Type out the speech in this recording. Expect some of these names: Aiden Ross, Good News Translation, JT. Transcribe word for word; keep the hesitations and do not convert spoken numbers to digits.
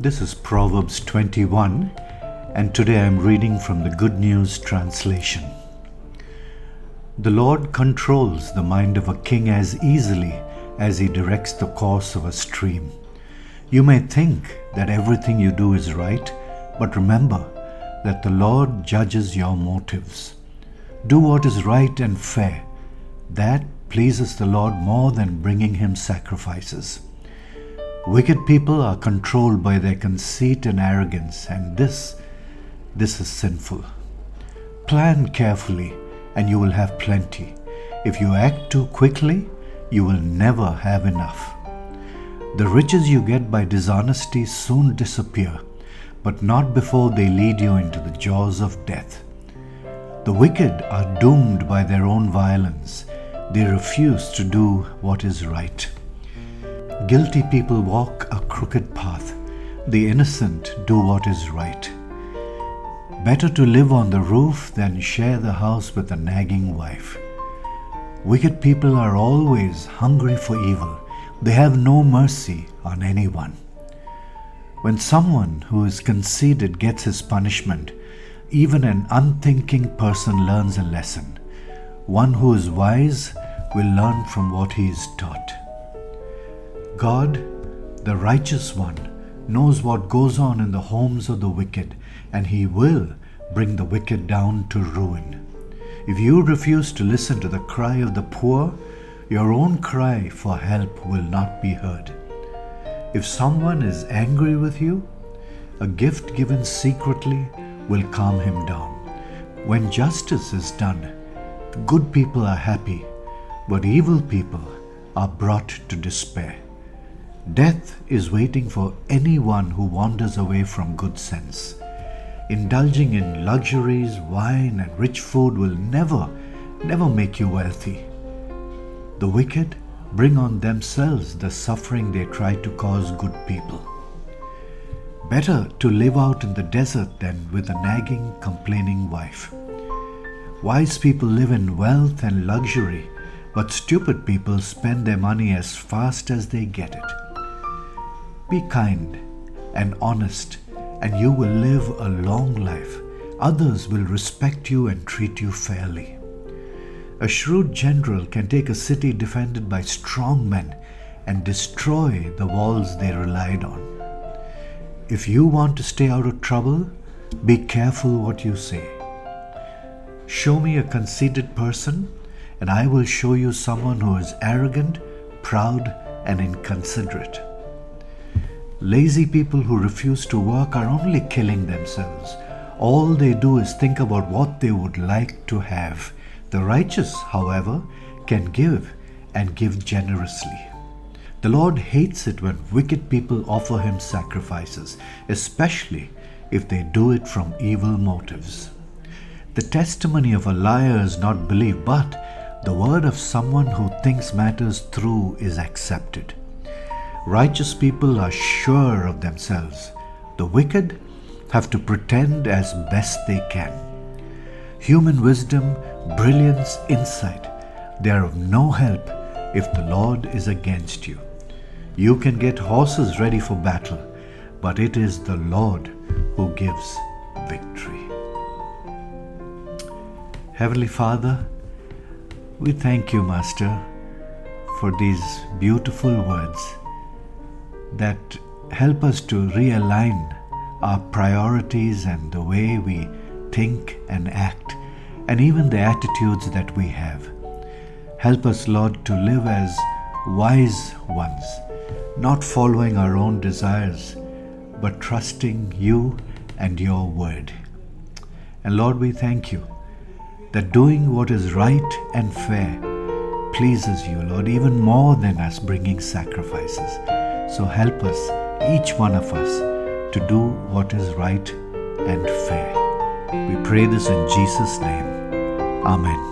This is Proverbs twenty-one, and today I am reading from the Good News Translation. The Lord controls the mind of a king as easily as he directs the course of a stream. You may think that everything you do is right, but remember that the Lord judges your motives. Do what is right and fair. That pleases the Lord more than bringing him sacrifices. Wicked people are controlled by their conceit and arrogance, and this, this is sinful. Plan carefully, and you will have plenty. If you act too quickly, you will never have enough. The riches you get by dishonesty soon disappear, but not before they lead you into the jaws of death. The wicked are doomed by their own violence. They refuse to do what is right. Guilty people walk a crooked path. The innocent do what is right. Better to live on the roof than share the house with a nagging wife. Wicked people are always hungry for evil. They have no mercy on anyone. When someone who is conceited gets his punishment, even an unthinking person learns a lesson. One who is wise will learn from what he is taught. God, the righteous one, knows what goes on in the homes of the wicked, and he will bring the wicked down to ruin. If you refuse to listen to the cry of the poor, your own cry for help will not be heard. If someone is angry with you, a gift given secretly will calm him down. When justice is done, good people are happy, but evil people are brought to despair. Death is waiting for anyone who wanders away from good sense. Indulging in luxuries, wine, and rich food will never, never make you wealthy. The wicked bring on themselves the suffering they try to cause good people. Better to live out in the desert than with a nagging, complaining wife. Wise people live in wealth and luxury, but stupid people spend their money as fast as they get it. Be kind and honest, and you will live a long life. Others will respect you and treat you fairly. A shrewd general can take a city defended by strong men and destroy the walls they relied on. If you want to stay out of trouble, be careful what you say. Show me a conceited person, and I will show you someone who is arrogant, proud, and inconsiderate. Lazy people who refuse to work are only killing themselves. All they do is think about what they would like to have. The righteous, however, can give and give generously. The Lord hates it when wicked people offer him sacrifices, especially if they do it from evil motives. The testimony of a liar is not believed, but the word of someone who thinks matters through is accepted. Righteous people are sure of themselves. The wicked have to pretend as best they can. Human wisdom, brilliance, insight, they are of no help if the Lord is against you. You can get horses ready for battle, but it is the Lord who gives victory. Heavenly Father, we thank you, Master, for these beautiful words that help us to realign our priorities and the way we think and act, and even the attitudes that we have. Help us, Lord, to live as wise ones, not following our own desires, but trusting you and your word. And Lord, we thank you that doing what is right and fair pleases you, Lord, even more than us bringing sacrifices. So help us, each one of us, to do what is right and fair. We pray this in Jesus' name. Amen.